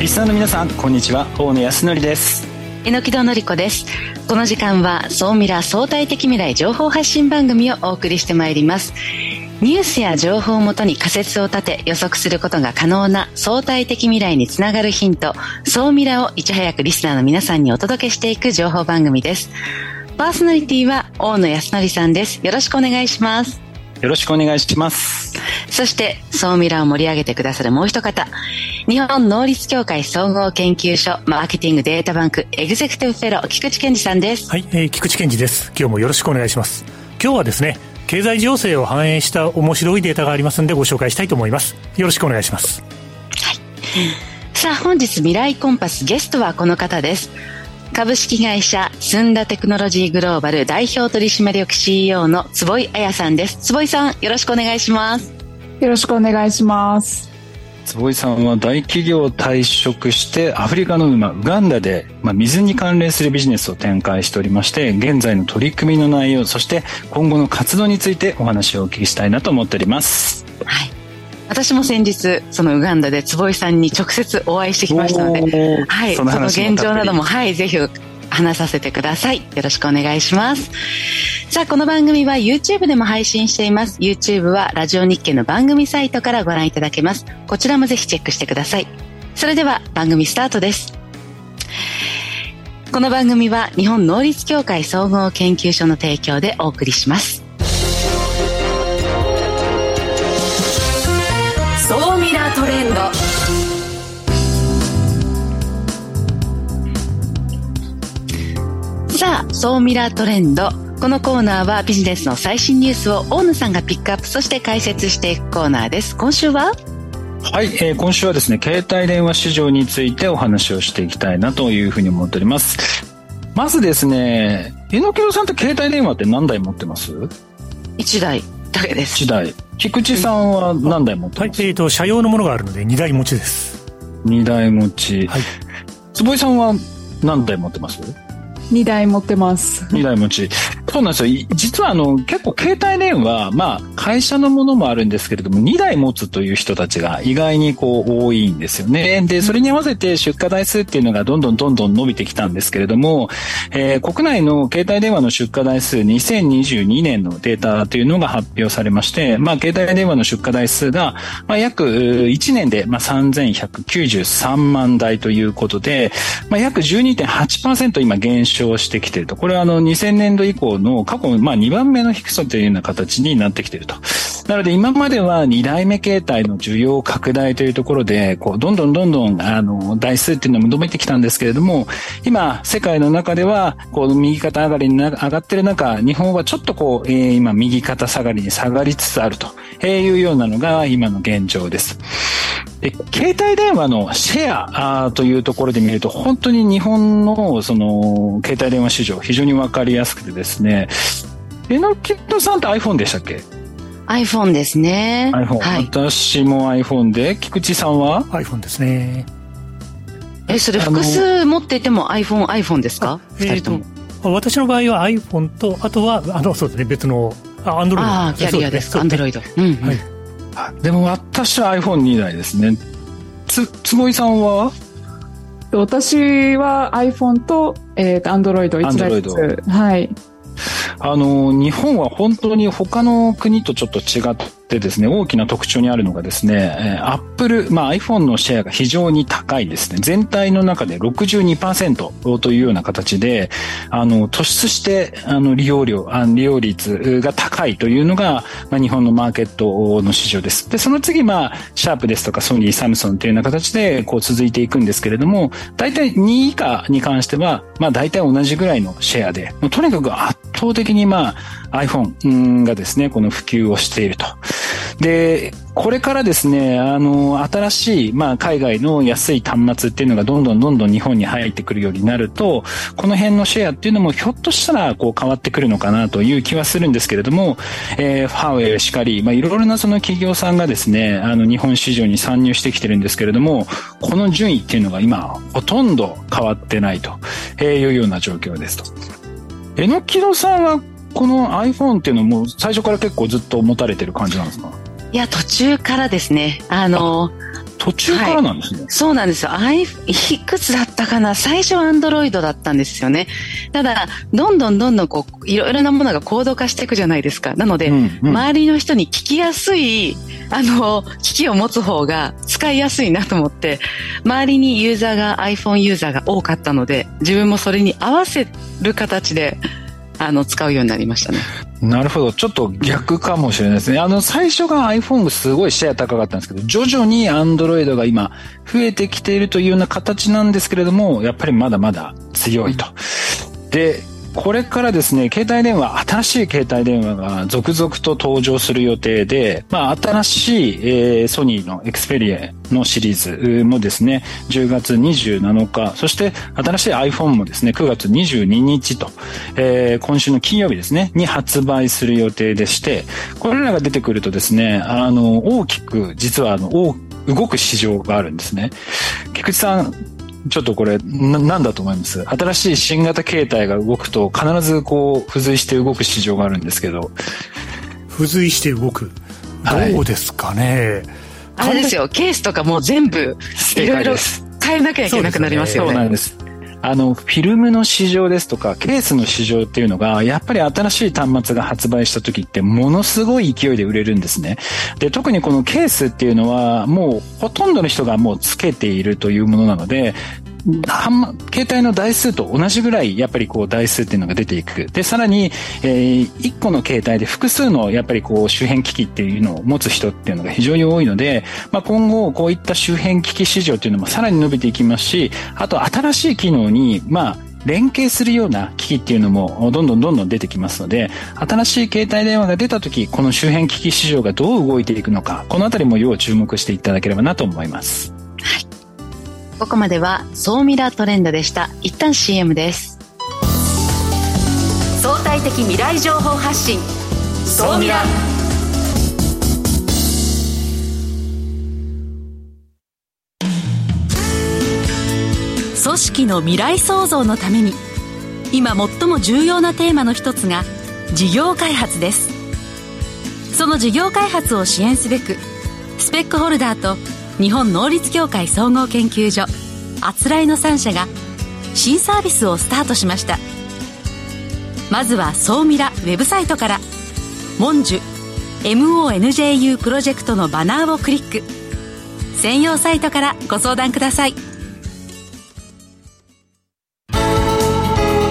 リスナーの皆さん、こんにちは。大野康則です。榎戸典子です。この時間は総ミラ相対的未来情報発信番組をお送りしてまいります。ニュースや情報をもとに仮説を立て予測することが可能な相対的未来につながるヒント、総ミラをいち早くリスナーの皆さんにお届けしていく情報番組です。パーソナリティは大野康則さんです。よろしくお願いします。よろしくお願いします。そして総ミラを盛り上げてくださるもう一方、日本能率協会総合研究所マーケティングデータバンクエグゼクティブフェロー、菊池健二さんです。はい、菊池健二です。今日もよろしくお願いします。今日はですね、経済情勢を反映した面白いデータがありますのでご紹介したいと思います。よろしくお願いします。はい、さあ本日未来コンパス、ゲストはこの方です。株式会社スンダテクノロジーグローバル代表取締役 CEO の坪井彩さんです。坪井さん、よろしくお願いします。よろしくお願いします。坪井さんは大企業を退職してアフリカのウガンダで水に関連するビジネスを展開しておりまして、現在の取り組みの内容、そして今後の活動についてお話をお聞きしたいなと思っております。はい、私も先日そのウガンダで坪井さんに直接お会いしてきましたので、はい、その現状なども、はい、ぜひ話させてください。よろしくお願いします。さあ、この番組は YouTube でも配信しています。 YouTube はラジオ日経の番組サイトからご覧いただけます。こちらもぜひチェックしてください。それでは番組スタートです。この番組は日本能率協会総合研究所の提供でお送りします。総ミラトレンド。さあ、総ミラトレンド。このコーナーはビジネスの最新ニュースを大野さんがピックアップ、そして解説していくコーナーです。今週は？はい、今週はですね、携帯電話市場についてお話をしていきたいなというふうに思っております。まずですね、榎戸さんって携帯電話って何台持ってます？1台だけです。1台。菊池さんは何台持ってますか？はい、車用のものがあるので2台持ちです。2台持ち。はい、坪井さんは何台持ってます？2台持ってます。2台持ち。そうなんですよ。実は結構携帯電話、会社のものもあるんですけれども、2台持つという人たちが意外に多いんですよね。で、それに合わせて出荷台数っていうのがどんどん伸びてきたんですけれども、国内の携帯電話の出荷台数2022年のデータというのが発表されまして、携帯電話の出荷台数が、約1年で3193万台ということで、約 12.8% 今減少してきていると。これは2000年度以降の過去2番目の低さというような形になってきていると。なので今までは2代目携帯の需要拡大というところでどんどん台数っていうのも伸びてきたんですけれども、今世界の中では右肩上がりに上がっている中、日本はちょっと今右肩下がりに下がりつつあるというようなのが今の現状です。携帯電話のシェアというところで見ると、本当に日本の携帯電話市場非常に分かりやすくてですね、榎戸さんって iPhone でしたっけ？ iPhone ですね。iPhone、はい、私も iPhone で、菊池さんは iPhone ですね。それ複数持っていても iPhone ですか？2人とも。私の場合は iPhone と、あとはそうですね、別の Android のキャリアです。 Android、うんうん。はい、でも私は iPhone2 台ですね。坪井さんは？私は iPhone と、Android1 台です。はい。日本は本当に他の国とちょっと違ってですね、大きな特徴にあるのがですね、Apple、iPhone のシェアが非常に高いですね。全体の中で 62% というような形で、突出して、利用率が高いというのが、日本のマーケットの市場です。で、その次、シャープですとか、ソニー、サムソンというような形で、続いていくんですけれども、大体2以下に関しては、大体同じぐらいのシェアで、とにかく圧倒的にiPhone がですね、この普及をしていると。で、これからですね、新しい、海外の安い端末っていうのがどんどん日本に入ってくるようになると、この辺のシェアっていうのもひょっとしたら変わってくるのかなという気はするんですけれども、ファーウェイしかり、いろいろなその企業さんがですね、日本市場に参入してきてるんですけれども、この順位っていうのが今、ほとんど変わってないというような状況ですと。榎戸さんはこの iPhone っていうのも最初から結構ずっと持たれてる感じなんですか？いや、途中からですね。途中からなんですね。はい、そうなんですよ。いくつだったかな、最初は Android だったんですよね。ただどんどんこういろいろなものが高度化していくじゃないですか。なので、周りの人に聞きやすい機器を持つ方が使いやすいなと思って、周りにユーザーが iPhone ユーザーが多かったので、自分もそれに合わせる形で使うようになりましたね。なるほど。ちょっと逆かもしれないですね。最初が iPhone すごいシェア高かったんですけど、徐々に Android が今増えてきているというような形なんですけれども、やっぱりまだまだ強いと。で、これからですね、新しい携帯電話が続々と登場する予定で、新しい、ソニーのXperiaのシリーズもですね、10月27日、そして新しい iPhone もですね、9月22日と、今週の金曜日ですね、に発売する予定でして、これらが出てくるとですね、大きく、実は動く市場があるんですね。菊池さん、ちょっとこれ何だと思います？新しい新型携帯が動くと必ずこう付随して動く市場があるんですけど、付随して動く、どうですかね。あれですよ、ケースとかも全部いろいろ変えなきゃいけなくなりますよね。そうなんです。フィルムの市場ですとかケースの市場っていうのが、やっぱり新しい端末が発売した時ってものすごい勢いで売れるんですね。で、特にこのケースっていうのはもうほとんどの人がもうつけているというものなので、携帯の台数と同じぐらいやっぱりこう台数っていうのが出ていく。で、さらに、1個の携帯で複数のやっぱりこう周辺機器っていうのを持つ人っていうのが非常に多いので、今後こういった周辺機器市場っていうのもさらに伸びていきますし、あと新しい機能に連携するような機器っていうのもどんどん出てきますので、新しい携帯電話が出た時、この周辺機器市場がどう動いていくのか、このあたりも要注目していただければなと思います。はい、ここまでは総ミラートレンドでした。一旦 CM です。相対的未来情報発信、総ミラ。組織の未来創造のために今最も重要なテーマの一つが事業開発です。その事業開発を支援すべく、スペックホルダーと日本能率協会総合研究所、あつらいの3社が新サービスをスタートしました。まずは総ミラウェブサイトからモンジュ MONJU プロジェクトのバナーをクリック。専用サイトからご相談ください。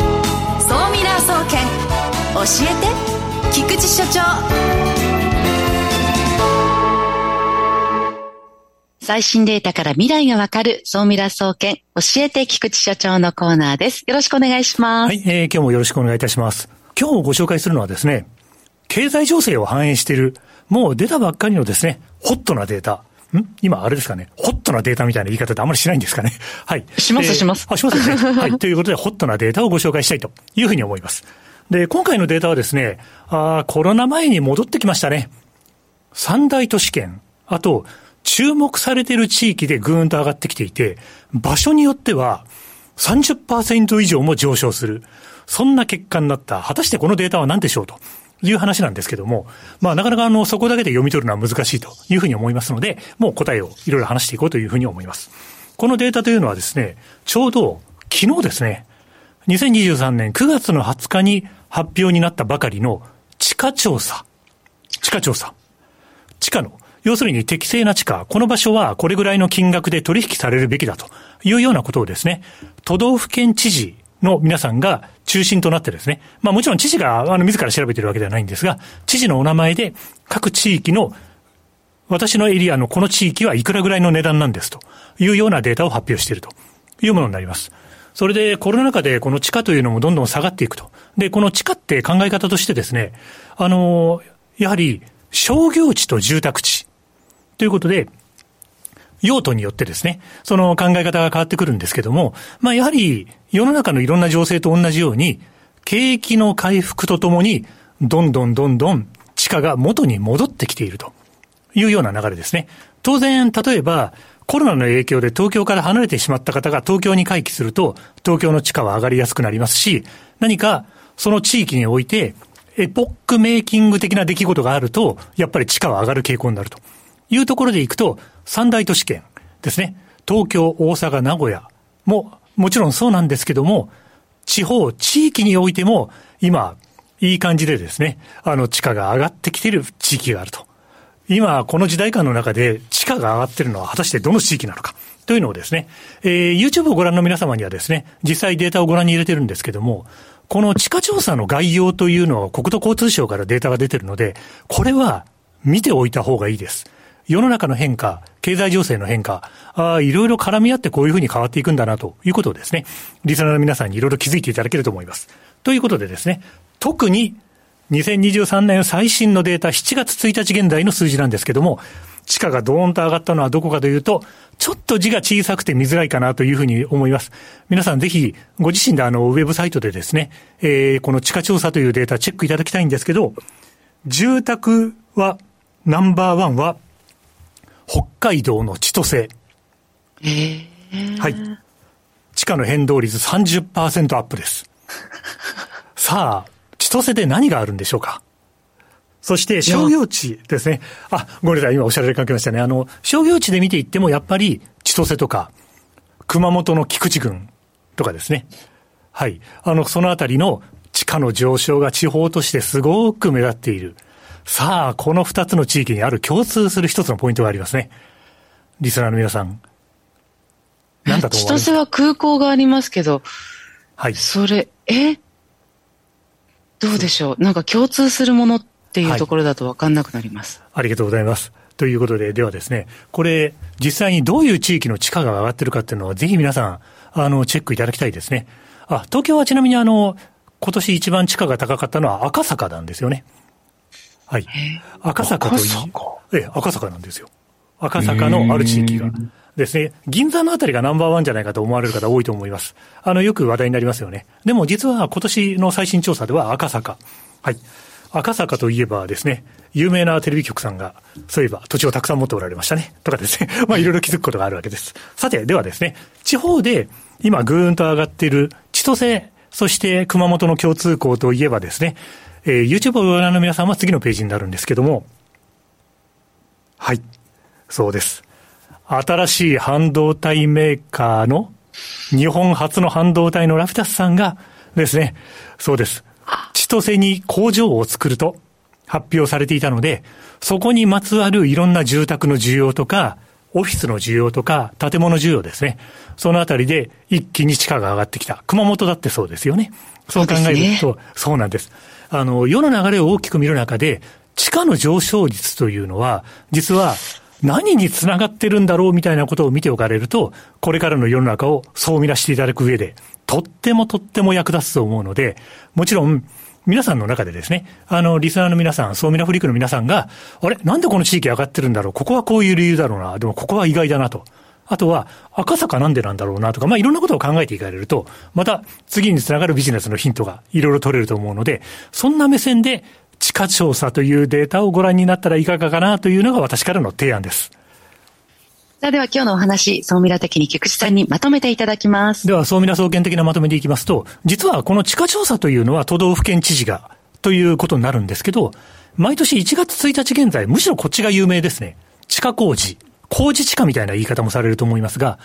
総ミラ総研、教えて菊池所長。最新データから未来がわかる総ミラ総研、教えて菊池所長のコーナーです。よろしくお願いします。はい、今日もよろしくお願いいたします。今日ご紹介するのはですね、経済情勢を反映している、もう出たばっかりのですね、ホットなデータ。今あれですかね、ホットなデータみたいな言い方ってあんまりしないんですかね。はい。します。しますよね。はい。ということで、ホットなデータをご紹介したいというふうに思います。で、今回のデータはですね、コロナ前に戻ってきましたね。三大都市圏、あと、注目されている地域でぐーんと上がってきていて、場所によっては 30% 以上も上昇する。そんな結果になった。果たしてこのデータは何でしょうという話なんですけども、なかなかそこだけで読み取るのは難しいというふうに思いますので、もう答えをいろいろ話していこうというふうに思います。このデータというのはですね、ちょうど昨日ですね、2023年9月の20日に発表になったばかりの地価調査。地価の要するに適正な地価、この場所はこれぐらいの金額で取引されるべきだというようなことをですね、都道府県知事の皆さんが中心となってですね、もちろん知事が自ら調べているわけではないんですが、知事のお名前で各地域の、私のエリアのこの地域はいくらぐらいの値段なんですというようなデータを発表しているというものになります。それでコロナ禍でこの地価というのもどんどん下がっていくと。で、この地価って考え方としてですね、やはり商業地と住宅地ということで、用途によってですね、その考え方が変わってくるんですけども、やはり世の中のいろんな情勢と同じように、景気の回復とともに、どんどん地価が元に戻ってきているというような流れですね。当然、例えばコロナの影響で東京から離れてしまった方が東京に回帰すると、東京の地価は上がりやすくなりますし、何かその地域においてエポックメイキング的な出来事があると、やっぱり地価は上がる傾向になると。いうところでいくと、三大都市圏、ですね、東京、大阪、名古屋ももちろんそうなんですけども、地方、地域においても今いい感じでですね、地価が上がってきている地域があると。今この時代間の中で地価が上がっているのは果たしてどの地域なのかというのをですね、YouTube をご覧の皆様にはですね、実際データをご覧に入れてるんですけども、この地価調査の概要というのは国土交通省からデータが出てるので、これは見ておいた方がいいです。世の中の変化、経済情勢の変化、いろいろ絡み合ってこういうふうに変わっていくんだなということをですね、リスナーの皆さんにいろいろ気づいていただけると思います。ということでですね、特に2023年最新のデータ、7月1日現在の数字なんですけども、地価がドーンと上がったのはどこかというと、ちょっと字が小さくて見づらいかなというふうに思います。皆さんぜひご自身でウェブサイトでですね、この地価調査というデータチェックいただきたいんですけど、住宅はナンバーワンは北海道の千歳、はい、地価の変動率 30% アップです。さあ、千歳で何があるんでしょうか。そして商業地ですね。あ、ごめんなさい、今おしゃれで書きましたね。商業地で見ていってもやっぱり千歳とか熊本の菊池郡とかですね。はい。そのあたりの地価の上昇が地方としてすごく目立っている。さあ、この2つの地域にある共通する一つのポイントがありますね。リスナーの皆さん、何だと思いますか。千歳は空港がありますけど、はい。それ、どうでしょう。なんか共通するものっていうところだと分かんなくなります。はい、ありがとうございます。ということで、ではですね、これ実際にどういう地域の地価が上がってるかっていうのはぜひ皆さんチェックいただきたいですね。あ、東京はちなみに今年一番地価が高かったのは赤坂なんですよね。はい。赤坂という。赤坂なんですよ。赤坂のある地域がですね、銀座のあたりがナンバーワンじゃないかと思われる方多いと思います。よく話題になりますよね。でも実は今年の最新調査では赤坂。はい。赤坂といえばですね、有名なテレビ局さんが、そういえば土地をたくさん持っておられましたね。とかですね。まあいろいろ気づくことがあるわけです。さて、ではですね、地方で今ぐーんと上がっている千歳、そして熊本の共通項といえばですね、YouTube をご覧の皆さんは次のページになるんですけども、はい。そうです。新しい半導体メーカーの日本初の半導体のラフィタスさんがですね、そうです。千歳に工場を作ると発表されていたので、そこにまつわるいろんな住宅の需要とか、オフィスの需要とか、建物需要ですね。そのあたりで一気に地価が上がってきた。熊本だってそうですよね。そう考えると、そうなんです。世の流れを大きく見る中で、地価の上昇率というのは、実は、何につながってるんだろうみたいなことを見ておかれると、これからの世の中をそう見出していただく上で、とっても役立つと思うので、もちろん、皆さんの中でですね、リスナーの皆さん、そうみなフリークの皆さんが、あれ、なんでこの地域上がってるんだろう、ここはこういう理由だろうな、でもここは意外だなと。あとは、赤坂なんでなんだろうなとか、まあ、いろんなことを考えていかれると、また、次につながるビジネスのヒントがいろいろ取れると思うので、そんな目線で、地価調査というデータをご覧になったらいかがかなというのが私からの提案です。さあ、では今日のお話、総ミラ的に菊池さんにまとめていただきます。では、総ミラ総研的なまとめでいきますと、実はこの地価調査というのは都道府県知事がということになるんですけど、毎年1月1日現在、むしろこっちが有名ですね。地価工事地価みたいな言い方もされると思いますが、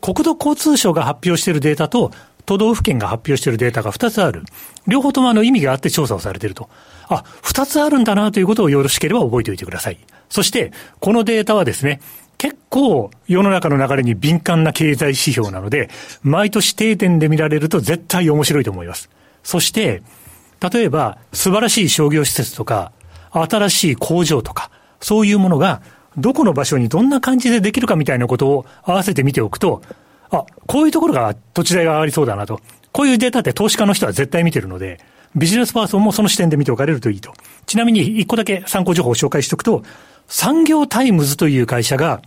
国土交通省が発表しているデータと、都道府県が発表しているデータが2つある。両方とも意味があって調査をされていると。あ、2つあるんだなということをよろしければ覚えておいてください。そして、このデータはですね、結構世の中の流れに敏感な経済指標なので、毎年定点で見られると絶対面白いと思います。そして、例えば素晴らしい商業施設とか、新しい工場とか、そういうものがどこの場所にどんな感じでできるかみたいなことを合わせて見ておくと、あ、こういうところが土地代が上がりそうだなと。こういうデータって投資家の人は絶対見てるので、ビジネスパーソンもその視点で見ておかれるといいと。ちなみに一個だけ参考情報を紹介しておくと、産業タイムズという会社が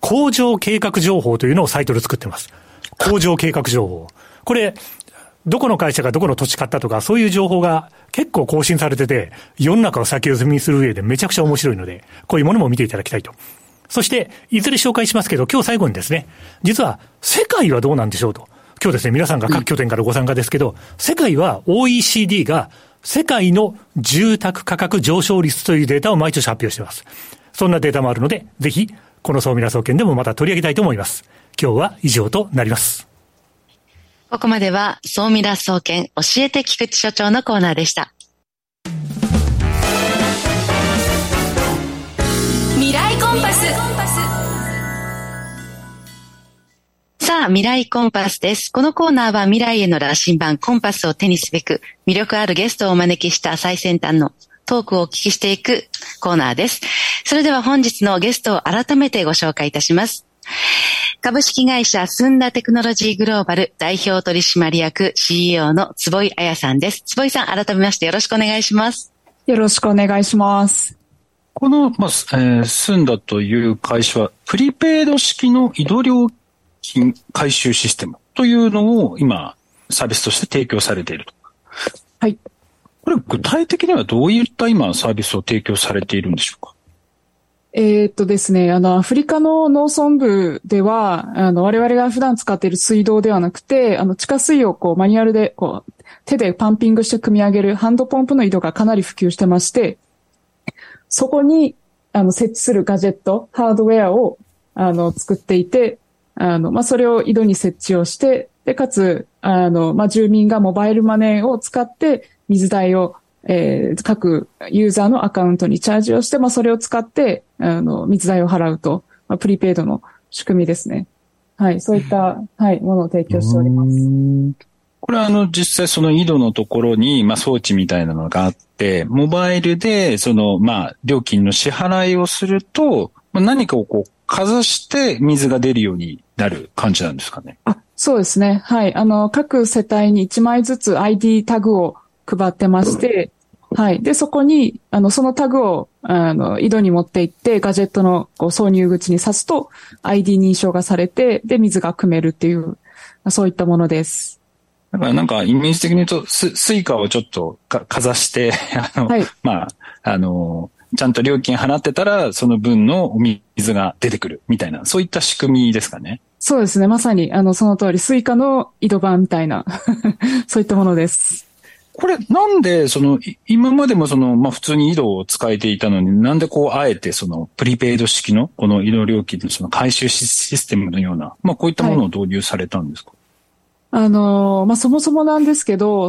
工場計画情報というのをサイトで作ってます。工場計画情報。これ、どこの会社がどこの土地買ったとか、そういう情報が結構更新されてて、世の中を先読みにする上でめちゃくちゃ面白いので、こういうものも見ていただきたいと。そして、いずれ紹介しますけど、今日最後にですね、実は、世界はどうなんでしょうと。今日ですね、皆さんが各拠点からご参加ですけど、世界は OECD が世界の住宅価格上昇率というデータを毎年発表しています。そんなデータもあるので、ぜひ、この総ミラ総研でもまた取り上げたいと思います。今日は以上となります。ここまでは総ミラ総研教えて菊池所長のコーナーでした。未来コンパス。さあ、未来コンパスです。このコーナーは未来への羅針盤コンパスを手にすべく、魅力あるゲストをお招きした最先端のトークをお聞きしていくコーナーです。それでは本日のゲストを改めてご紹介いたします。株式会社スンダテクノロジーグローバル代表取締役 CEO の坪井綾さんです。坪井さん、改めましてよろしくお願いします。よろしくお願いします。この、スンダという会社はプリペイド式の移動料金回収システムというのを今サービスとして提供されていると。はい。これ具体的にはどういった今サービスを提供されているんでしょうか。ですね、アフリカの農村部では、我々が普段使っている水道ではなくて、地下水をマニュアルで手でパンピングして汲み上げるハンドポンプの移動がかなり普及してまして、そこに、設置するガジェット、ハードウェアを、作っていて、それを井戸に設置をして、で、かつ、住民がモバイルマネーを使って、水代を各ユーザーのアカウントにチャージをして、それを使って、水代を払うと、プリペイドの仕組みですね。はい、そういった、はい、ものを提供しております。これは実際その井戸のところに、装置みたいなのがあって、モバイルで、料金の支払いをすると、何かをかざして水が出るようになる感じなんですかね。あ、そうですね。はい、各世帯に1枚ずつ ID タグを配ってまして、はい。で、そこに、そのタグを、井戸に持って行って、ガジェットの挿入口に挿すと、ID 認証がされて、で、水が汲めるっていう、そういったものです。だからイメージ的に言うと、JICAをちょっとかざして、はい、ちゃんと料金払ってたら、その分のお水が出てくるみたいな、そういった仕組みですかね。そうですね。まさに、その通り、JICAの井戸版みたいな、そういったものです。これなんで、今までも普通に井戸を使えていたのに、なんであえてプリペイド式のこの井戸料金の回収システムのような、こういったものを導入されたんですか？はい、そもそもなんですけど、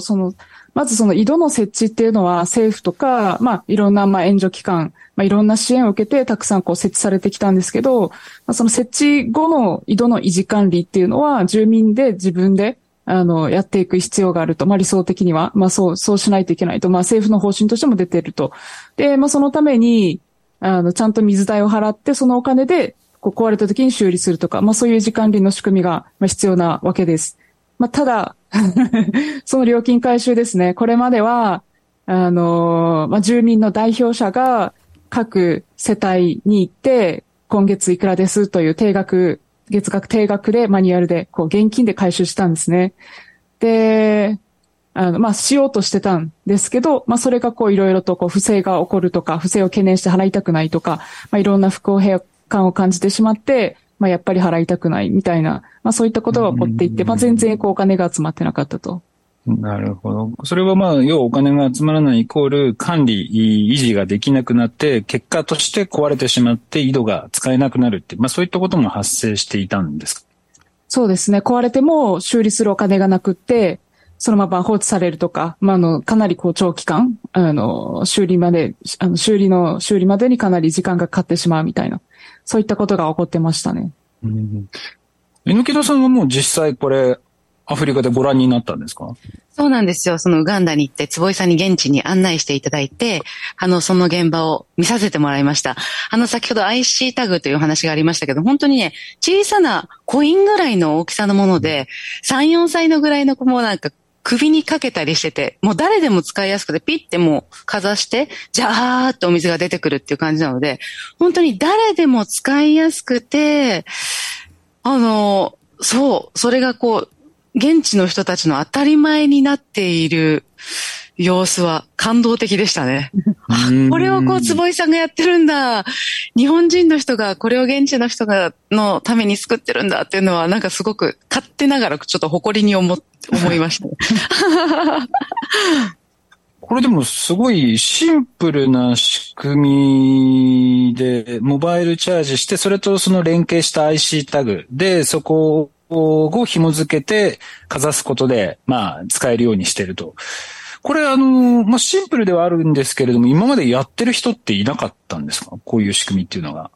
まず井戸の設置っていうのは政府とか、いろんな援助機関、いろんな支援を受けてたくさん設置されてきたんですけど、その設置後の井戸の維持管理っていうのは住民で自分でやっていく必要があると。理想的には、そうしないといけないと。政府の方針としても出ていると。で、そのために、ちゃんと水代を払って、そのお金で、壊れた時に修理するとか、そういう維持管理の仕組みが必要なわけです。ただ、その料金回収ですね。これまでは、住民の代表者が、各世帯に行って、今月いくらですという月額定額でマニュアルで、現金で回収したんですね。で、しようとしてたんですけど、それがいろいろと不正が起こるとか、不正を懸念して払いたくないとか、いろんな不公平感を感じてしまって、やっぱり払いたくないみたいな、そういったことが起こっていって、全然お金が集まってなかったと。なるほど。それは要はお金が集まらないイコール管理、維持ができなくなって、結果として壊れてしまって井戸が使えなくなるって、そういったことも発生していたんですか？そうですね。壊れても修理するお金がなくって、そのまま放置されるとか、かなり長期間、修理までにかなり時間がかかってしまうみたいな、そういったことが起こってましたね。榎戸さんはもう実際これ、アフリカでご覧になったんですか？そうなんですよ。ウガンダに行って、坪井さんに現地に案内していただいて、その現場を見させてもらいました。先ほど IC タグというお話がありましたけど、本当にね、小さなコインぐらいの大きさのもので、3、4歳のぐらいの子も首にかけたりしてて、もう誰でも使いやすくて、ピッてもうかざして、ジャーっとお水が出てくるっていう感じなので、本当に誰でも使いやすくて、それが現地の人たちの当たり前になっている様子は感動的でしたね。あ、これを坪井さんがやってるんだ。日本人の人がこれを現地の人がのために作ってるんだっていうのはすごく勝手ながらちょっと誇りに思いました。これでもすごいシンプルな仕組みで、モバイルチャージして、それとその連携した IC タグで、そこを紐付けてかざすことで、まあ、使えるようにしてると。これまあ、シンプルではあるんですけれども、今までやってる人っていなかったんですか？こういう仕組みっていうのが。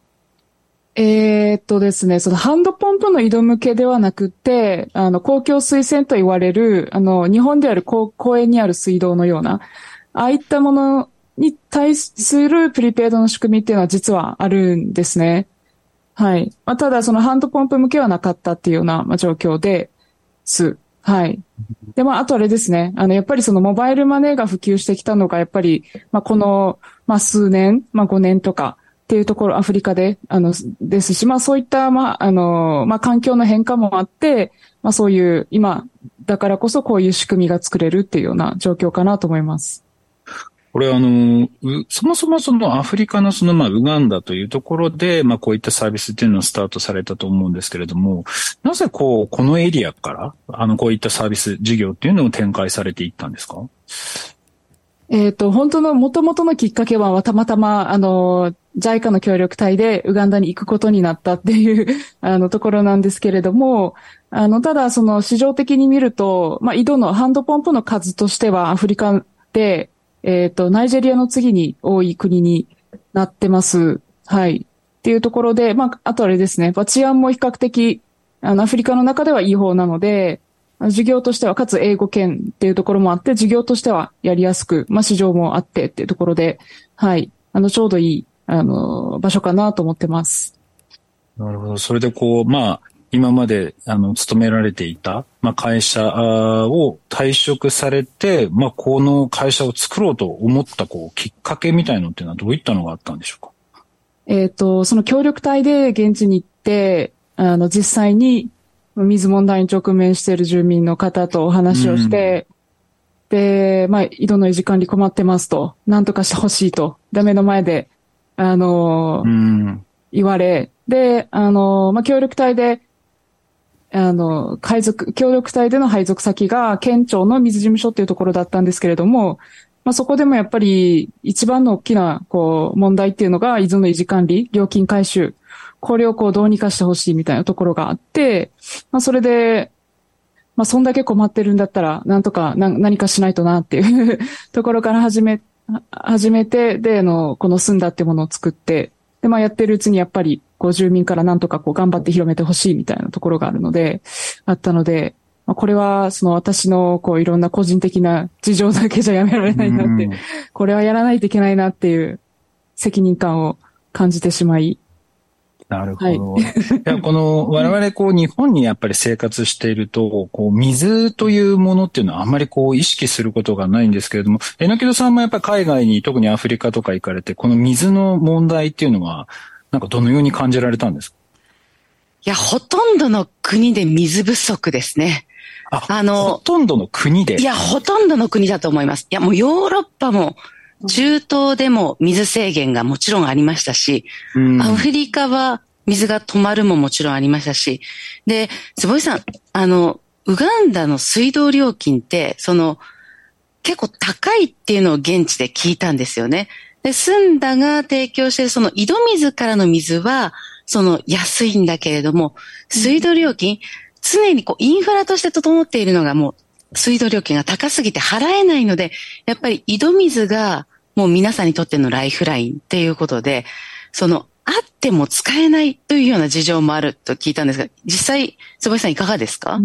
ですね、そのハンドポンプの井戸向けではなくて、公共水栓と言われる、日本である公園にある水道のような、ああいったものに対するプリペイドの仕組みっていうのは実はあるんですね。はい。まあ、ただそのハンドポンプ向けはなかったっていうような状況です。はい。で、まあ、あとあれですね。やっぱりそのモバイルマネーが普及してきたのが、やっぱり、まあ、この、まあ、数年、まあ、5年とか、っていうところ、アフリカで、ですし、まあそういった、まあ、まあ環境の変化もあって、まあそういう、今、だからこそこういう仕組みが作れるっていうような状況かなと思います。これそもそもそのアフリカのそのまあウガンダというところで、まあこういったサービスっていうのをスタートされたと思うんですけれども、なぜこのエリアから、こういったサービス事業っていうのを展開されていったんですか？本当の元々のきっかけは、たまたま、JICA の協力隊でウガンダに行くことになったっていう、ところなんですけれども、ただ、その市場的に見ると、まあ、井戸のハンドポンプの数としてはアフリカで、ナイジェリアの次に多い国になってます。はい。っていうところで、まあ、あとあれですね、治安も比較的、アフリカの中ではいい方なので、事業としては、かつ英語圏っていうところもあって、事業としてはやりやすく、まあ市場もあってっていうところで、はい、ちょうどいい、場所かなと思ってます。なるほど。それでまあ、今まで、勤められていた、まあ会社を退職されて、まあこの会社を作ろうと思った、きっかけみたいのっていうのはどういったのがあったんでしょうか？その協力隊で現地に行って、実際に、水問題に直面している住民の方とお話をして、で、まあ、井戸の維持管理困ってますと、なんとかしてほしいと、ダメの前で、言われ、で、まあ、協力隊で、協力隊での配属先が県庁の水事務所っていうところだったんですけれども、まあ、そこでもやっぱり一番の大きな、問題っていうのが、井戸の維持管理、料金回収。これをどうにかしてほしいみたいなところがあって、まあそれで、まあそんだけ困ってるんだったら、なんとか何かしないとなっていうところから始めて、で、この住んだってものを作って、で、まあやってるうちにやっぱり、住民からなんとか頑張って広めてほしいみたいなところがあったので、まあこれはその私のいろんな個人的な事情だけじゃやめられないなって、これはやらないといけないなっていう責任感を感じてしまい、なるほど。はい、いや我々日本にやっぱり生活していると、水というものっていうのはあんまり意識することがないんですけれども、榎戸さんもやっぱり海外に特にアフリカとか行かれて、この水の問題っていうのは、なんかどのように感じられたんですか？いや、ほとんどの国で水不足ですね。ほとんどの国で？いや、ほとんどの国だと思います。いや、もうヨーロッパも、中東でも水制限がもちろんありましたし、アフリカは水が止まるももちろんありましたし、で、坪井さん、ウガンダの水道料金って、結構高いっていうのを現地で聞いたんですよね。で、スンダが提供している井戸水からの水は、安いんだけれども、水道料金、常にインフラとして整っているのがもう、水道料金が高すぎて払えないので、やっぱり井戸水が、もう皆さんにとってのライフラインっていうことで、あっても使えないというような事情もあると聞いたんですが、実際、坪井さんいかがですか？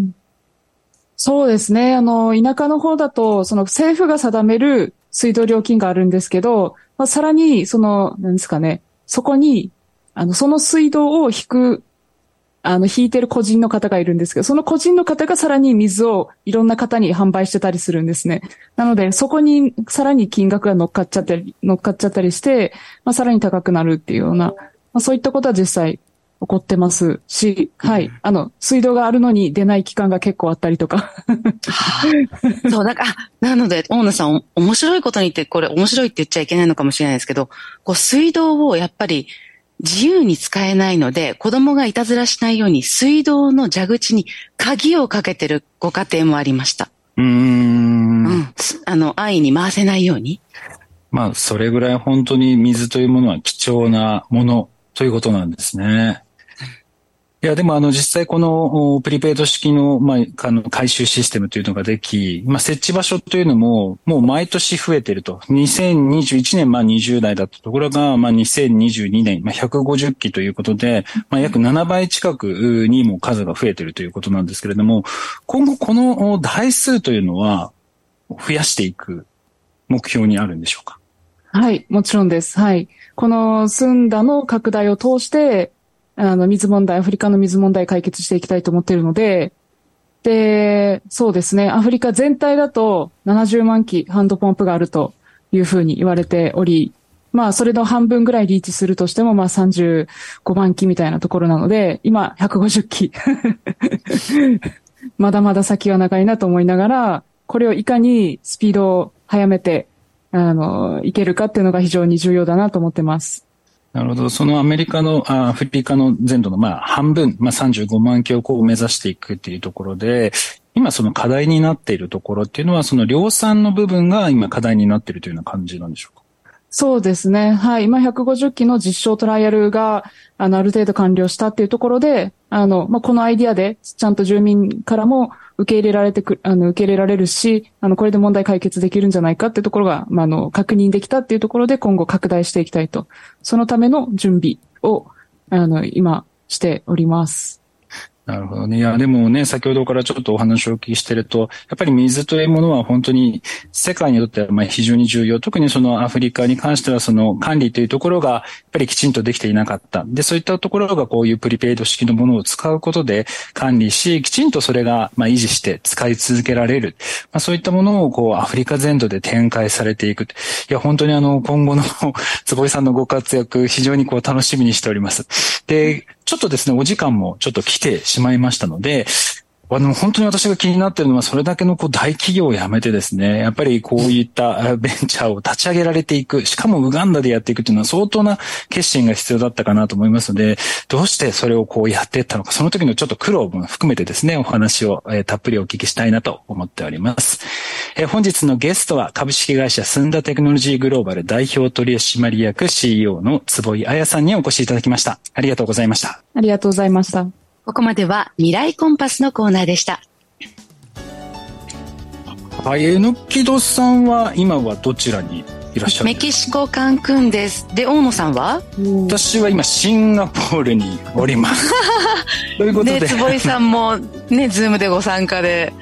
そうですね。田舎の方だと、政府が定める水道料金があるんですけど、まあ、さらに、なんですかね、そこに、その水道を引いてる個人の方がいるんですけど、その個人の方がさらに水をいろんな方に販売してたりするんですね。なので、そこにさらに金額が乗っかっちゃったりして、まあ、さらに高くなるっていうような、まあ、そういったことは実際起こってますし、はい。水道があるのに出ない期間が結構あったりとか。そう、なので、大野さん、面白いことにって、これ面白いって言っちゃいけないのかもしれないですけど、水道をやっぱり、自由に使えないので、子供がいたずらしないように水道の蛇口に鍵をかけてるご家庭もありました。安易に回せないように。まあ、それぐらい本当に水というものは貴重なものということなんですね。いや、でも実際このプリペイド式の、まあ、回収システムというのができ、まあ、設置場所というのももう毎年増えていると。2021年、まあ、20代だったところが、まあ、2022年、まあ、150基ということで、まあ、約7倍近くにも数が増えているということなんですけれども、今後この台数というのは増やしていく目標にあるんでしょうか？はい、もちろんです。はい。このスンダの拡大を通して、水問題、アフリカの水問題解決していきたいと思っているので、で、そうですね、アフリカ全体だと70万基ハンドポンプがあるというふうに言われており、まあ、それの半分ぐらいリーチするとしても、まあ、35万基みたいなところなので、今、150基。まだまだ先は長いなと思いながら、これをいかにスピードを早めて、いけるかっていうのが非常に重要だなと思ってます。なるほど。そのアフリカの全土の、まあ、半分、まあ、35万基をこう目指していくっていうところで、今その課題になっているところっていうのは、その量産の部分が今課題になっているというような感じなんでしょうか？そうですね。はい。今、150基の実証トライアルが、ある程度完了したっていうところで、まあ、このアイディアで、ちゃんと住民からも受け入れられるし、これで問題解決できるんじゃないかっていうところが、まあ、確認できたっていうところで、今後拡大していきたいと。そのための準備を、今、しております。なるほどね。いや、でもね、先ほどからちょっとお話をお聞きしてると、やっぱり水というものは本当に世界にとってはまあ非常に重要。特にそのアフリカに関してはその管理というところがやっぱりきちんとできていなかった。で、そういったところがこういうプリペイド式のものを使うことで管理し、きちんとそれがまあ維持して使い続けられる。まあ、そういったものをこうアフリカ全土で展開されていく。いや、本当に今後の坪井さんのご活躍、非常にこう楽しみにしております。で、ちょっとですね、お時間もちょっと来てしまいましたので、本当に私が気になっているのは、それだけのこう大企業を辞めてですね、やっぱりこういったベンチャーを立ち上げられていく、しかもウガンダでやっていくというのは相当な決心が必要だったかなと思いますので、どうしてそれをこうやっていったのか、その時のちょっと苦労も含めてですね、お話をたっぷりお聞きしたいなと思っております。本日のゲストは株式会社スンダテクノロジーグローバル代表取締役 CEO の坪井彩さんにお越しいただきました。ありがとうございました。ありがとうございました。ここまでは未来コンパスのコーナーでした。はい、榎戸さんは今はどちらにいらっしゃる？メキシコカンクンです。で、大野さんは？私は今シンガポールにおります。ということで、坪井さんもねズームでご参加で。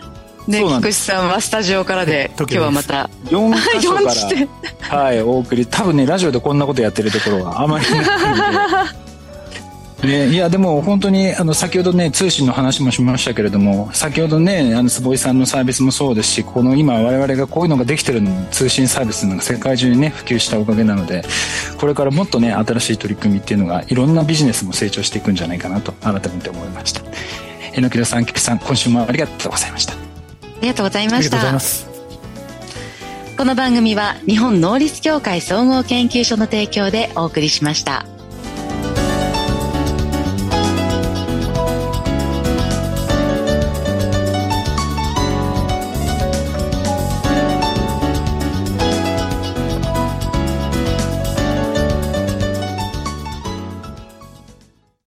で、菊池さんはスタジオからで、今日はまた4カ所からはいお送り。多分ねラジオでこんなことやってるところはあまりないので。いやでも本当に先ほどね通信の話もしましたけれども、先ほどね坪井さんのサービスもそうですし、この今我々がこういうのができてるのも通信サービスの世界中にね普及したおかげなので、これからもっとね新しい取り組みっていうのがいろんなビジネスも成長していくんじゃないかなと改めて思いました。榎戸さん、菊池さん、今週もありがとうございました。ありがとうございました。ありがとうございます。この番組は日本能力協会総合研究所の提供でお送りしました。